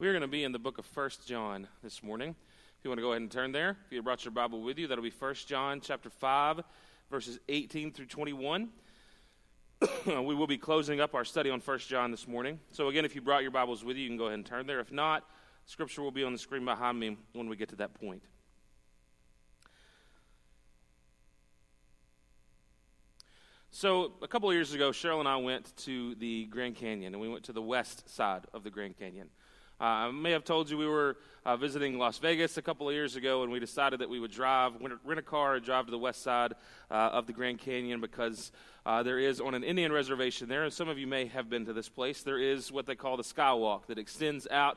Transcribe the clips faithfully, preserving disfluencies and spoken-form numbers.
We're going to be in the book of First John this morning. If you want to go ahead and turn there, if you brought your Bible with you, that'll be First John chapter five, verses eighteen through twenty-one. We will be closing up our study on First John this morning. So again, if you brought your Bibles with you, you can go ahead and turn there. If not, Scripture will be on the screen behind me when we get to that point. So a couple of years ago, Cheryl and I went to the Grand Canyon, and we went to the west side of the Grand Canyon. Uh, I may have told you we were uh, visiting Las Vegas a couple of years ago, and we decided that we would drive, rent a car, and drive to the west side uh, of the Grand Canyon because uh, there is, on an Indian reservation there, and some of you may have been to this place, there is what they call the Skywalk that extends out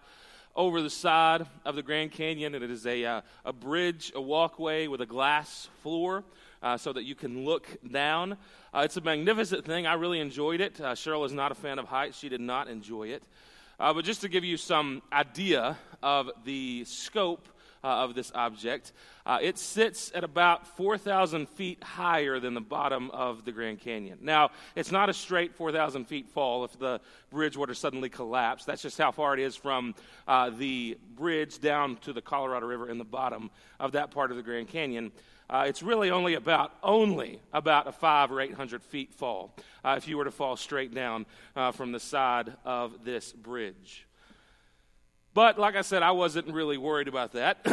over the side of the Grand Canyon, and it is a, uh, a bridge, a walkway with a glass floor uh, so that you can look down. Uh, it's a magnificent thing. I really enjoyed it. Uh, Cheryl is not a fan of heights. She did not enjoy it. Uh, but just to give you some idea of the scope uh, of this object, uh, it sits at about four thousand feet higher than the bottom of the Grand Canyon. Now, it's not a straight four thousand feet fall if the bridge were to suddenly collapse. That's just how far it is from uh, the bridge down to the Colorado River in the bottom of that part of the Grand Canyon. Uh, it's really only about only about a five or eight hundred feet fall uh, if you were to fall straight down uh, from the side of this bridge. But like I said, I wasn't really worried about that.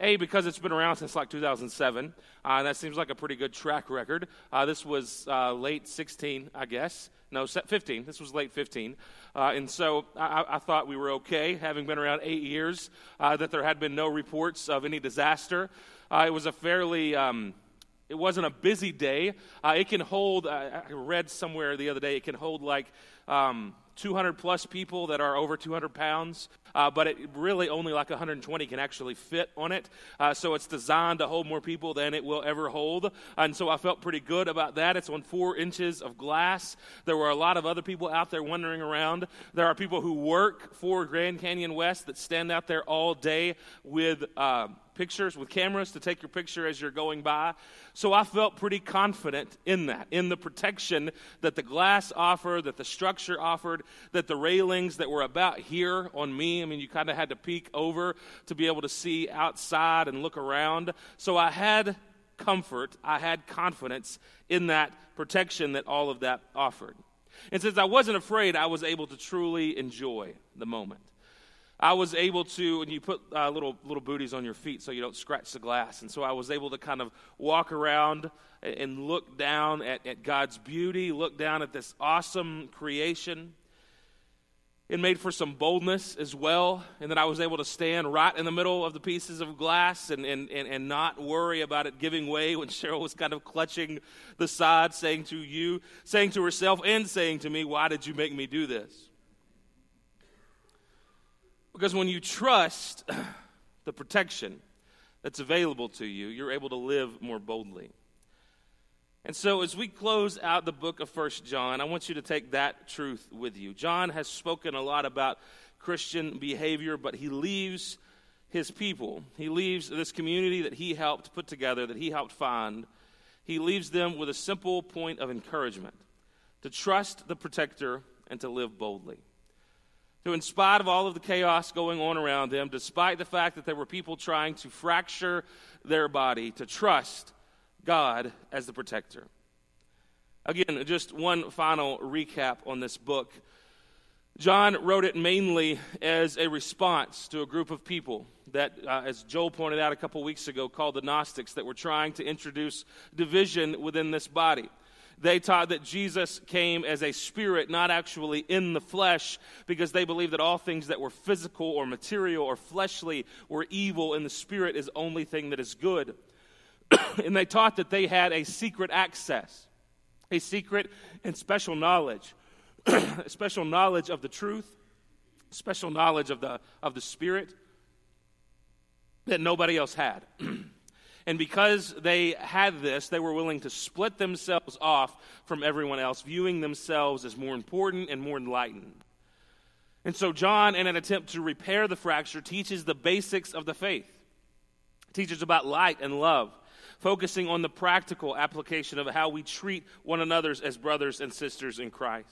A, because it's been around since like two thousand seven, uh, and that seems like a pretty good track record. Uh, this was uh, late sixteen, I guess. No, fifteen. This was late fifteen. Uh, and so I, I thought we were okay, having been around eight years, uh, that there had been no reports of any disaster. Uh, it was a fairly, um, it wasn't a busy day. Uh, it can hold, uh, I read somewhere the other day, it can hold like um, two hundred plus people that are over two hundred pounds. Uh, but it really only like one hundred twenty can actually fit on it. Uh, so it's designed to hold more people than it will ever hold. And so I felt pretty good about that. It's on four inches of glass. There were a lot of other people out there wandering around. There are people who work for Grand Canyon West that stand out there all day with uh, pictures, with cameras to take your picture as you're going by. So I felt pretty confident in that, in the protection that the glass offered, that the structure offered, that the railings that were about here on me, I mean, you kind of had to peek over to be able to see outside and look around. So I had comfort, I had confidence in that protection that all of that offered. And since I wasn't afraid, I was able to truly enjoy the moment. I was able to, and you put uh, little little booties on your feet so you don't scratch the glass, and so I was able to kind of walk around and look down at, at God's beauty, look down at this awesome creation. It made for some boldness as well, and then I was able to stand right in the middle of the pieces of glass and, and, and, and not worry about it giving way when Cheryl was kind of clutching the side, saying to you, saying to herself and saying to me, "Why did you make me do this?" Because when you trust the protection that's available to you, you're able to live more boldly. And so as we close out the book of First John, I want you to take that truth with you. John has spoken a lot about Christian behavior, but he leaves his people. He leaves this community that he helped put together, that he helped find. He leaves them with a simple point of encouragement, to trust the protector and to live boldly. So in spite of all of the chaos going on around them, despite the fact that there were people trying to fracture their body, to trust God as the protector. Again, just one final recap on this book. John wrote it mainly as a response to a group of people that, uh, as Joel pointed out a couple weeks ago, called the Gnostics, that were trying to introduce division within this body. They taught that Jesus came as a spirit, not actually in the flesh, because they believed that all things that were physical or material or fleshly were evil, and the spirit is the only thing that is good. And they taught that they had a secret access, a secret and special knowledge, a special knowledge of the truth, special knowledge of the of the Spirit that nobody else had. And because they had this, they were willing to split themselves off from everyone else, viewing themselves as more important and more enlightened. And so John, in an attempt to repair the fracture, teaches the basics of the faith, teaches about light and love, focusing on the practical application of how we treat one another as brothers and sisters in Christ.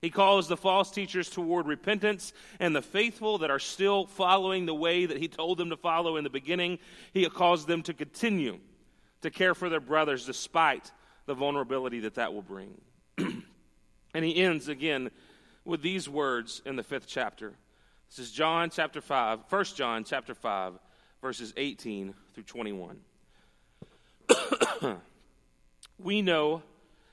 He calls the false teachers toward repentance, and the faithful that are still following the way that he told them to follow in the beginning, he calls them to continue to care for their brothers despite the vulnerability that that will bring. And he ends again with these words in the fifth chapter. This is John chapter five, First John chapter five, verses eighteen through twenty-one. We know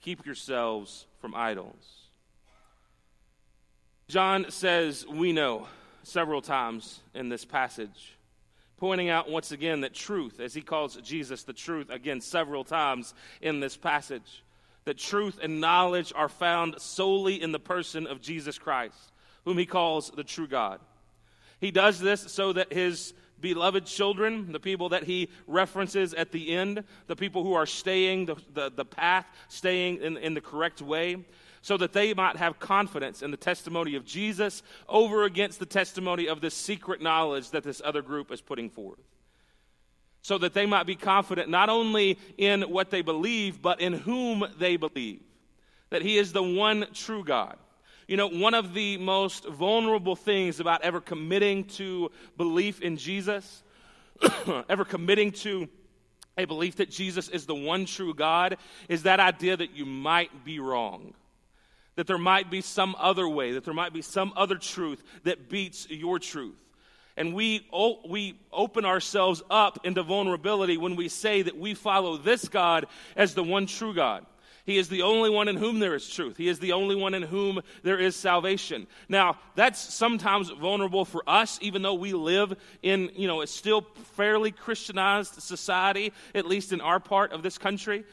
keep yourselves from idols. John says we know several times in this passage, pointing out once again that truth, as he calls Jesus the truth, again several times in this passage, that truth and knowledge are found solely in the person of Jesus Christ, whom he calls the true God. He does this so that his beloved children, the people that he references at the end, the people who are staying the, the, the path, staying in, in the correct way, so that they might have confidence in the testimony of Jesus over against the testimony of this secret knowledge that this other group is putting forth. So that they might be confident not only in what they believe, but in whom they believe, that he is the one true God. You know, one of the most vulnerable things about ever committing to belief in Jesus, ever committing to a belief that Jesus is the one true God, is that idea that you might be wrong, that there might be some other way, that there might be some other truth that beats your truth. And we o- we open ourselves up into vulnerability when we say that we follow this God as the one true God. He is the only one in whom there is truth. He is the only one in whom there is salvation. Now, that's sometimes vulnerable for us, even though we live in, you know, a still fairly Christianized society, at least in our part of this country.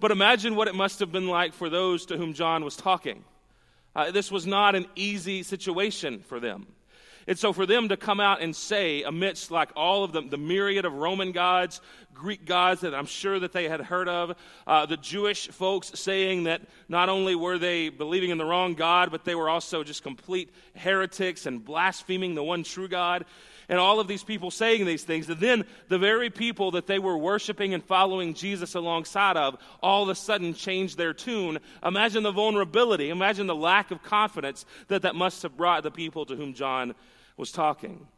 But imagine what it must have been like for those to whom John was talking. Uh, this was not an easy situation for them. And so for them to come out and say, amidst like all of the, the myriad of Roman gods, Greek gods that I'm sure that they had heard of, uh, the Jewish folks saying that not only were they believing in the wrong God, but they were also just complete heretics and blaspheming the one true God, and all of these people saying these things, and then the very people that they were worshiping and following Jesus alongside of all of a sudden changed their tune. Imagine the vulnerability, imagine the lack of confidence that that must have brought the people to whom John was talking.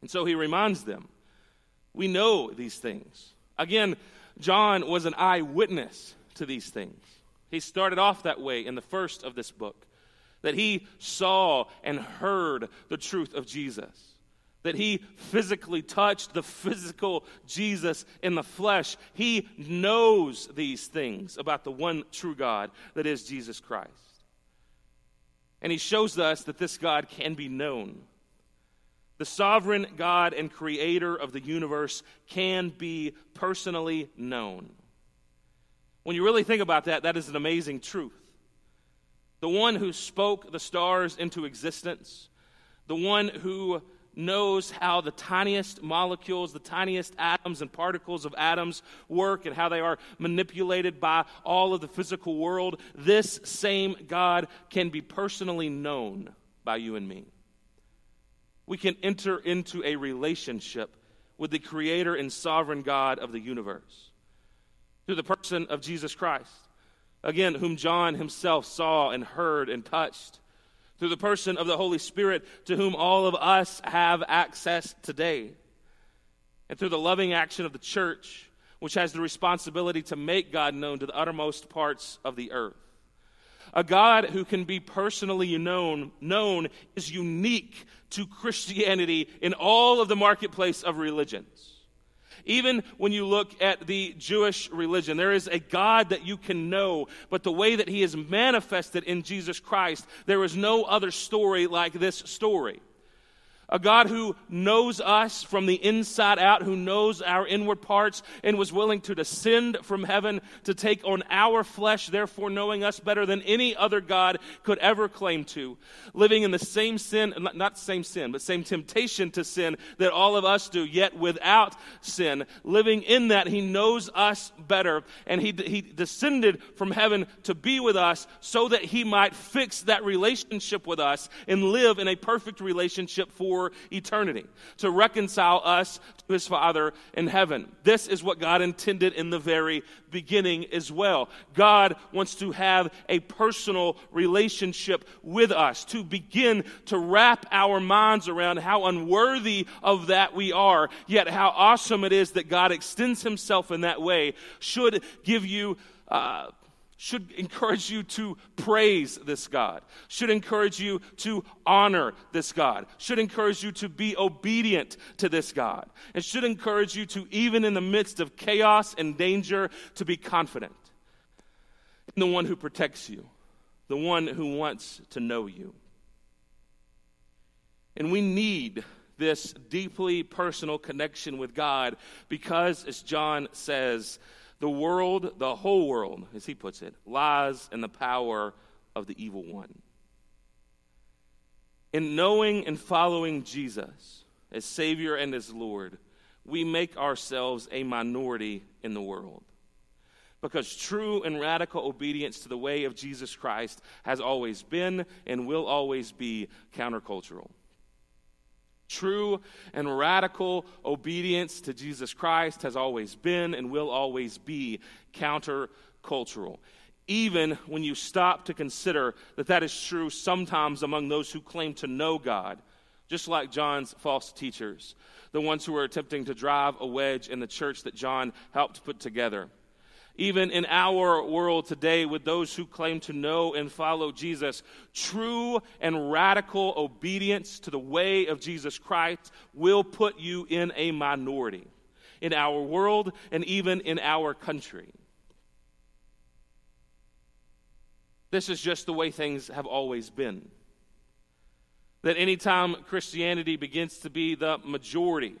And so he reminds them, we know these things. Again, John was an eyewitness to these things. He started off that way in the first of this book, that he saw and heard the truth of Jesus, that he physically touched the physical Jesus in the flesh. He knows these things about the one true God that is Jesus Christ. And he shows us that this God can be known. The sovereign God and creator of the universe can be personally known. When you really think about that, that is an amazing truth. The one who spoke the stars into existence, the one who knows how the tiniest molecules, the tiniest atoms and particles of atoms work and how they are manipulated by all of the physical world, this same God can be personally known by you and me. We can enter into a relationship with the creator and sovereign God of the universe through the person of Jesus Christ, again, whom John himself saw and heard and touched, through the person of the Holy Spirit, to whom all of us have access today, and through the loving action of the church, which has the responsibility to make God known to the uttermost parts of the earth. A God who can be personally known, known is unique to Christianity in all of the marketplace of religions. Even when you look at the Jewish religion, there is a God that you can know, but the way that he is manifested in Jesus Christ, there is no other story like this story. A God who knows us from the inside out, who knows our inward parts, and was willing to descend from heaven to take on our flesh, therefore knowing us better than any other God could ever claim to. Living in the same sin, not same sin, but same temptation to sin that all of us do, yet without sin. Living in that, he knows us better, and he, he descended from heaven to be with us so that he might fix that relationship with us and live in a perfect relationship for For eternity, to reconcile us to his Father in heaven. This is what God intended in the very beginning as well. God wants to have a personal relationship with us, to begin to wrap our minds around how unworthy of that we are, yet how awesome it is that God extends himself in that way. Should give you uh should encourage you to praise this God, should encourage you to honor this God, should encourage you to be obedient to this God, and should encourage you to, even in the midst of chaos and danger, to be confident in the one who protects you, the one who wants to know you. And we need this deeply personal connection with God because, as John says, the world, the whole world, as he puts it, lies in the power of the evil one. In knowing and following Jesus as Savior and as Lord, we make ourselves a minority in the world, because true and radical obedience to the way of Jesus Christ has always been and will always be countercultural. True and radical obedience to Jesus Christ has always been and will always be countercultural, even when you stop to consider that that is true sometimes among those who claim to know God, just like John's false teachers, the ones who are attempting to drive a wedge in the church that John helped put together. Even in our world today, with those who claim to know and follow Jesus, true and radical obedience to the way of Jesus Christ will put you in a minority in our world and even in our country. This is just the way things have always been. That anytime Christianity begins to be the majority,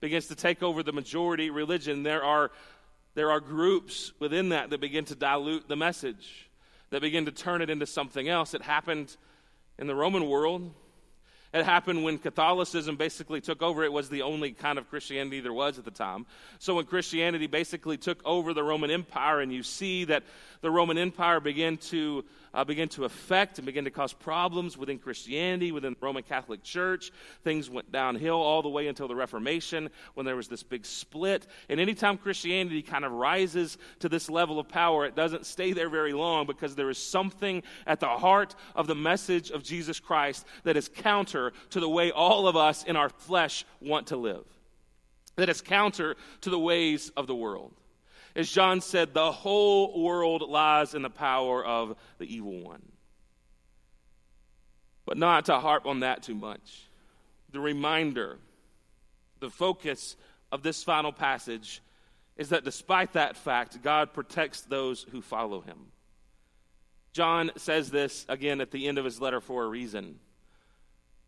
begins to take over the majority religion, there are There are groups within that that begin to dilute the message, that begin to turn it into something else. It happened in the Roman world. It happened when Catholicism basically took over. It was the only kind of Christianity there was at the time. So when Christianity basically took over the Roman Empire, and you see that the Roman Empire began to uh, begin to affect and begin to cause problems within Christianity, within the Roman Catholic Church, things went downhill all the way until the Reformation, when there was this big split. And anytime Christianity kind of rises to this level of power, it doesn't stay there very long, because there is something at the heart of the message of Jesus Christ that is counter to the way all of us in our flesh want to live, that is counter to the ways of the world. As John said, the whole world lies in the power of the evil one. But not to harp on that too much, the reminder, the focus of this final passage is that despite that fact, God protects those who follow him. John says this again at the end of his letter for a reason.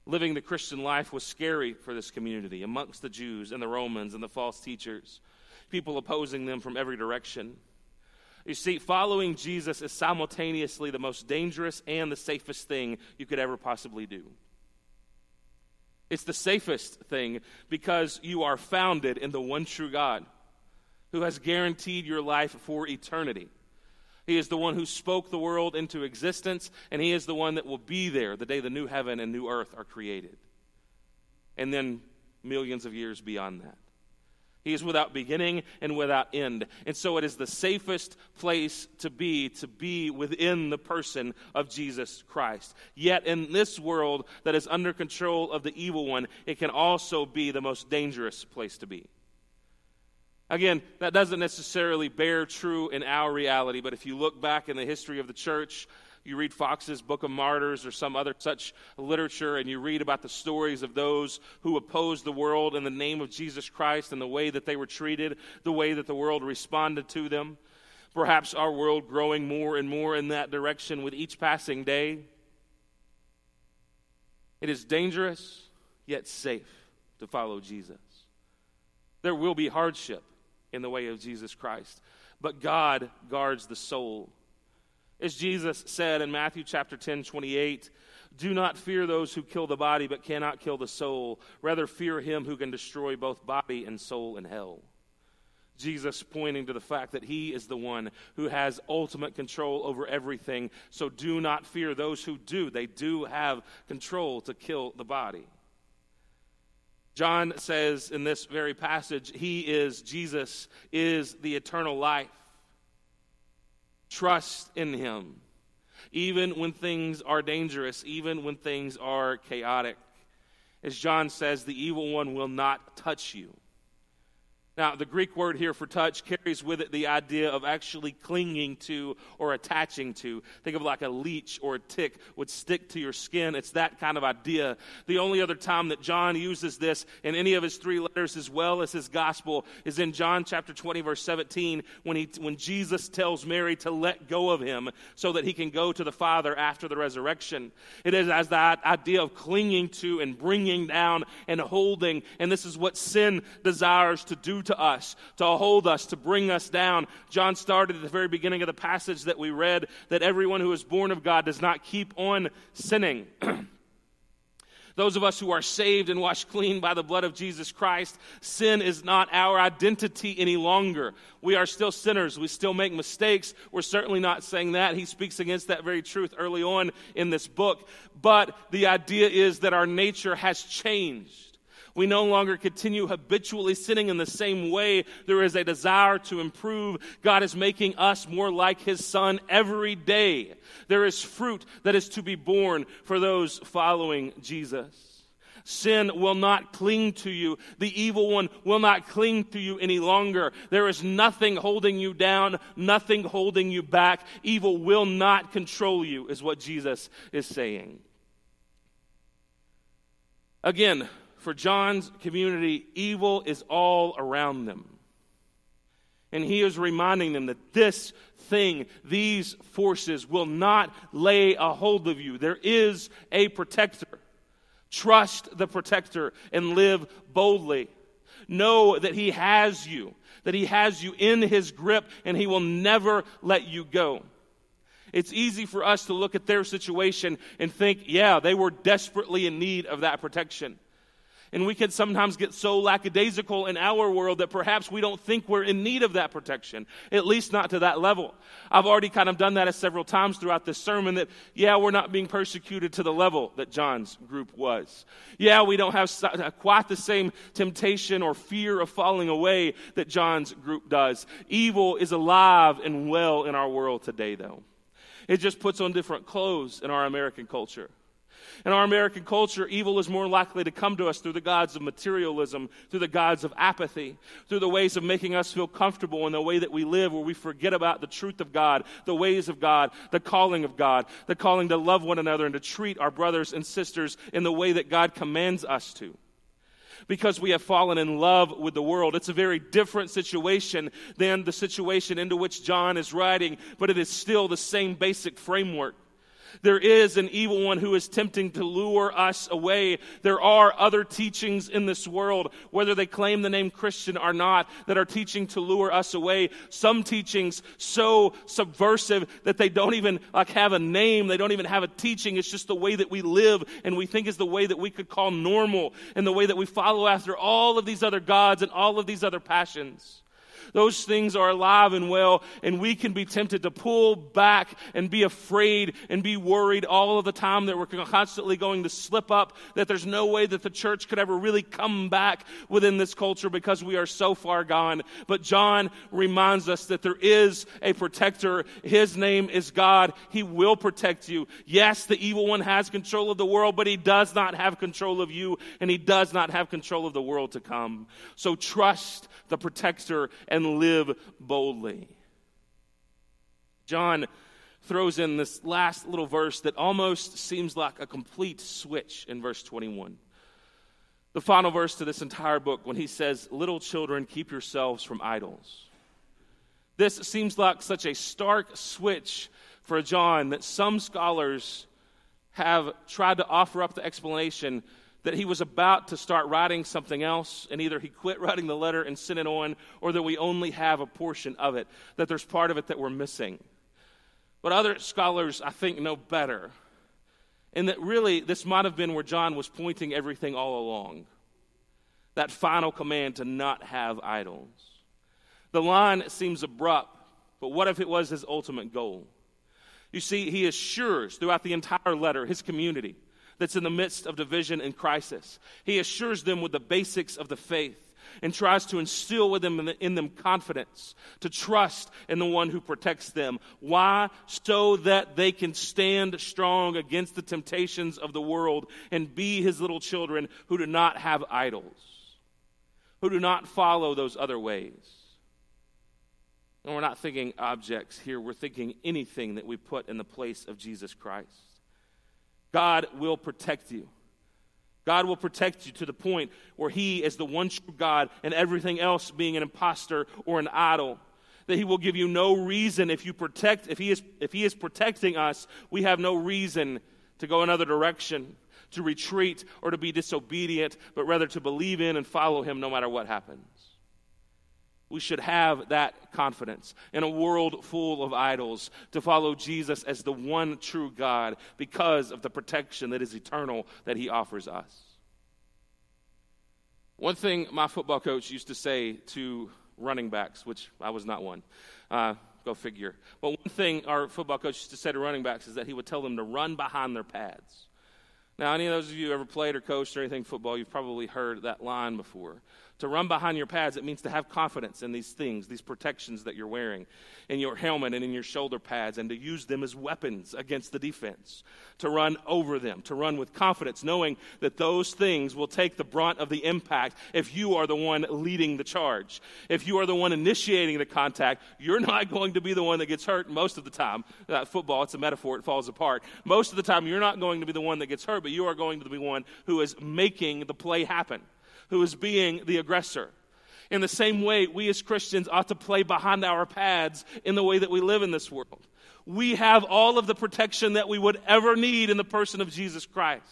Living the Christian life was scary for this community, amongst the Jews and the Romans and the false teachers, people opposing them from every direction. You see, following Jesus is simultaneously the most dangerous and the safest thing you could ever possibly do. It's the safest thing because you are founded in the one true God who has guaranteed your life for eternity. He is the one who spoke the world into existence, and he is the one that will be there the day the new heaven and new earth are created, and then millions of years beyond that. He is without beginning and without end. And so it is the safest place to be, to be within the person of Jesus Christ. Yet in this world that is under control of the evil one, it can also be the most dangerous place to be. Again, that doesn't necessarily bear true in our reality, but if you look back in the history of the church, you read Fox's Book of Martyrs or some other such literature, and you read about the stories of those who opposed the world in the name of Jesus Christ and the way that they were treated, the way that the world responded to them. Perhaps our world growing more and more in that direction with each passing day. It is dangerous, yet safe to follow Jesus. There will be hardship in the way of Jesus Christ, but God guards the soul. As Jesus said in Matthew chapter ten, twenty-eight, do not fear those who kill the body but cannot kill the soul. Rather fear him who can destroy both body and soul in hell. Jesus pointing to the fact that he is the one who has ultimate control over everything. So do not fear those who do. They do have control to kill the body. John says in this very passage, he is, Jesus is the eternal life. Trust in him. Even when things are dangerous, even when things are chaotic. As John says, the evil one will not touch you. Now, the Greek word here for touch carries with it the idea of actually clinging to or attaching to. Think of like a leech or a tick would stick to your skin. It's that kind of idea. The only other time that John uses this in any of his three letters as well as his gospel is in John chapter twenty, verse seventeen, when he when Jesus tells Mary to let go of him so that he can go to the Father after the resurrection. It is as that idea of clinging to and bringing down and holding, and this is what sin desires to do to us, to hold us, to bring us down. John started at the very beginning of the passage that we read, that everyone who is born of God does not keep on sinning. Those of us who are saved and washed clean by the blood of Jesus Christ, sin is not our identity any longer. We are still sinners. We still make mistakes. We're certainly not saying that. He speaks against that very truth early on in this book. But the idea is that our nature has changed. We no longer continue habitually sinning in the same way. There is a desire to improve. God is making us more like his Son every day. There is fruit that is to be born for those following Jesus. Sin will not cling to you. The evil one will not cling to you any longer. There is nothing holding you down, nothing holding you back. Evil will not control you, is what Jesus is saying. Again, for John's community, evil is all around them. And he is reminding them that this thing, these forces, will not lay a hold of you. There is a protector. Trust the protector and live boldly. Know that he has you, that he has you in his grip, and he will never let you go. It's easy for us to look at their situation and think, yeah, they were desperately in need of that protection. And we can sometimes get so lackadaisical in our world that perhaps we don't think we're in need of that protection, at least not to that level. I've already kind of done that several times throughout this sermon that, yeah, we're not being persecuted to the level that John's group was. Yeah, we don't have quite the same temptation or fear of falling away that John's group does. Evil is alive and well in our world today, though. It just puts on different clothes in our American culture. In our American culture, evil is more likely to come to us through the gods of materialism, through the gods of apathy, through the ways of making us feel comfortable in the way that we live, where we forget about the truth of God, the ways of God, the calling of God, the calling to love one another and to treat our brothers and sisters in the way that God commands us to. Because we have fallen in love with the world. It's a very different situation than the situation into which John is writing, but it is still the same basic framework. There is an evil one who is tempting to lure us away. There are other teachings in this world, whether they claim the name Christian or not, that are teaching to lure us away. Some teachings so subversive that they don't even like have a name. They don't even have a teaching. It's just the way that we live and we think is the way that we could call normal and the way that we follow after all of these other gods and all of these other passions. Those things are alive and well, and we can be tempted to pull back and be afraid and be worried all of the time that we're constantly going to slip up, that there's no way that the church could ever really come back within this culture because we are so far gone. But John reminds us that there is a protector. His name is God. He will protect you. Yes, the evil one has control of the world, but he does not have control of you, and he does not have control of the world to come. So trust the protector and live boldly. John throws in this last little verse that almost seems like a complete switch in verse twenty-one. The final verse to this entire book when he says, "Little children, keep yourselves from idols." This seems like such a stark switch for John that some scholars have tried to offer up the explanation that he was about to start writing something else, and either he quit writing the letter and sent it on, or that we only have a portion of it, that there's part of it that we're missing. But other scholars, I think, know better, and that really this might have been where John was pointing everything all along, that final command to not have idols. The line seems abrupt, but what if it was his ultimate goal? You see, he assures throughout the entire letter his community that's in the midst of division and crisis. He assures them with the basics of the faith and tries to instill with them in, the, in them confidence to trust in the one who protects them. Why? So that they can stand strong against the temptations of the world and be his little children who do not have idols, who do not follow those other ways. And we're not thinking objects here. We're thinking anything that we put in the place of Jesus Christ. God will protect you. God will protect you to the point where he is the one true God and everything else being an imposter or an idol. That he will give you no reason if you protect, if he is if he is protecting us, we have no reason to go another direction, to retreat or to be disobedient, but rather to believe in and follow him no matter what happens. We should have that confidence in a world full of idols to follow Jesus as the one true God because of the protection that is eternal that he offers us. One thing my football coach used to say to running backs, which I was not one, uh, go figure. But one thing our football coach used to say to running backs is that he would tell them to run behind their pads. Now, any of those of you who ever played or coached or anything football, you've probably heard that line before. To run behind your pads, it means to have confidence in these things, these protections that you're wearing, in your helmet and in your shoulder pads, and to use them as weapons against the defense, to run over them, to run with confidence, knowing that those things will take the brunt of the impact if you are the one leading the charge. If you are the one initiating the contact, you're not going to be the one that gets hurt most of the time. That football, it's a metaphor, it falls apart. Most of the time, you're not going to be the one that gets hurt, but you are going to be one who is making the play happen, who is being the aggressor. In the same way, we as Christians ought to play behind our pads in the way that we live in this world. We have all of the protection that we would ever need in the person of Jesus Christ.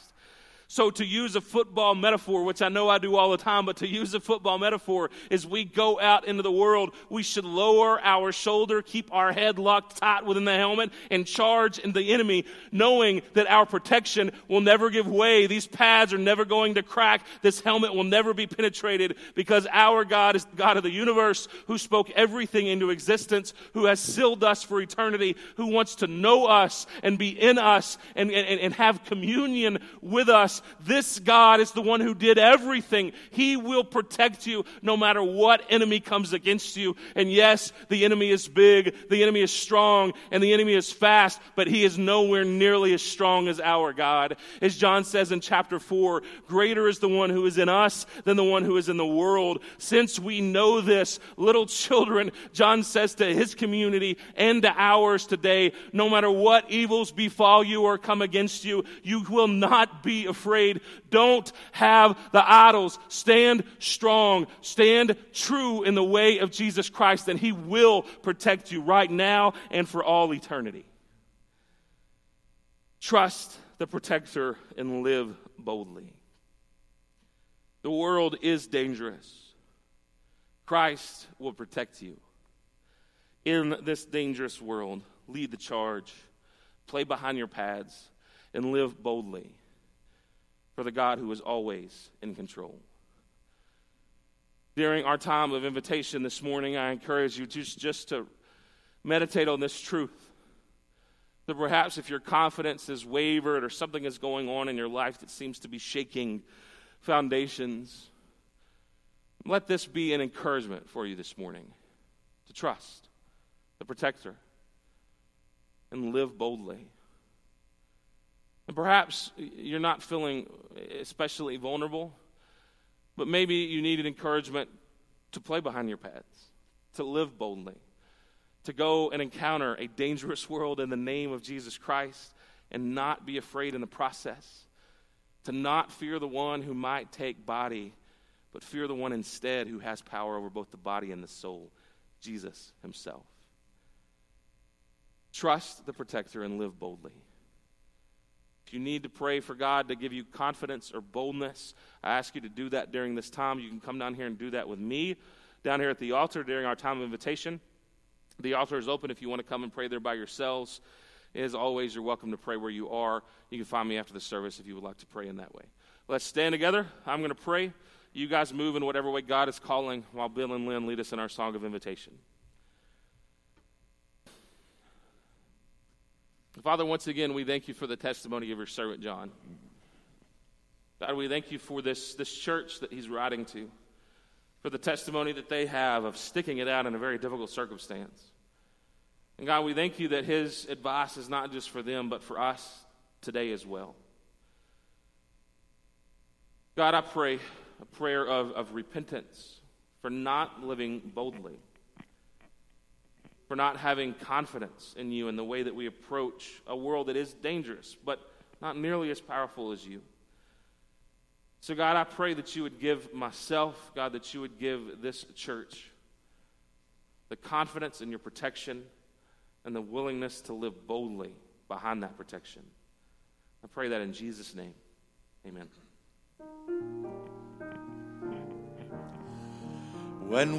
So to use a football metaphor, which I know I do all the time, but to use a football metaphor, as we go out into the world, we should lower our shoulder, keep our head locked tight within the helmet, and charge in the enemy, knowing that our protection will never give way. These pads are never going to crack. This helmet will never be penetrated, because our God is the God of the universe, who spoke everything into existence, who has sealed us for eternity, who wants to know us and be in us and, and, and have communion with us. This God is the one who did everything. He will protect you no matter what enemy comes against you. And yes, the enemy is big, the enemy is strong, and the enemy is fast, but he is nowhere nearly as strong as our God. As John says in chapter four, greater is the one who is in us than the one who is in the world. Since we know this, little children, John says to his community and to ours today, no matter what evils befall you or come against you, you will not be afraid. Afraid. Don't have the idols. Stand strong. Stand true in the way of Jesus Christ, and he will protect you right now and for all eternity. Trust the protector and live boldly. The world is dangerous. Christ will protect you. In this dangerous world, lead the charge, play behind your pads, and live boldly for the God who is always in control. During our time of invitation this morning, I encourage you just, just to meditate on this truth, that perhaps if your confidence is wavered or something is going on in your life that seems to be shaking foundations, let this be an encouragement for you this morning to trust the protector and live boldly. And perhaps you're not feeling especially vulnerable, but maybe you needed encouragement to play behind your pads, to live boldly, to go and encounter a dangerous world in the name of Jesus Christ and not be afraid in the process, to not fear the one who might take body, but fear the one instead who has power over both the body and the soul, Jesus himself. Trust the protector and live boldly. If you need to pray for God to give you confidence or boldness, I ask you to do that during this time. You can come down here and do that with me down here at the altar during our time of invitation. The altar is open if you want to come and pray there by yourselves. As always, you're welcome to pray where you are. You can find me after the service if you would like to pray in that way. Let's stand together. I'm going to pray. You guys move in whatever way God is calling while Bill and Lynn lead us in our song of invitation. Father, once again, we thank you for the testimony of your servant, John. God, we thank you for this, this church that he's writing to, for the testimony that they have of sticking it out in a very difficult circumstance. And God, we thank you that his advice is not just for them, but for us today as well. God, I pray a prayer of, of repentance for not living boldly, for not having confidence in you in the way that we approach a world that is dangerous, but not nearly as powerful as you. So God, I pray that you would give myself, God, that you would give this church the confidence in your protection and the willingness to live boldly behind that protection. I pray that in Jesus' name. Amen. When we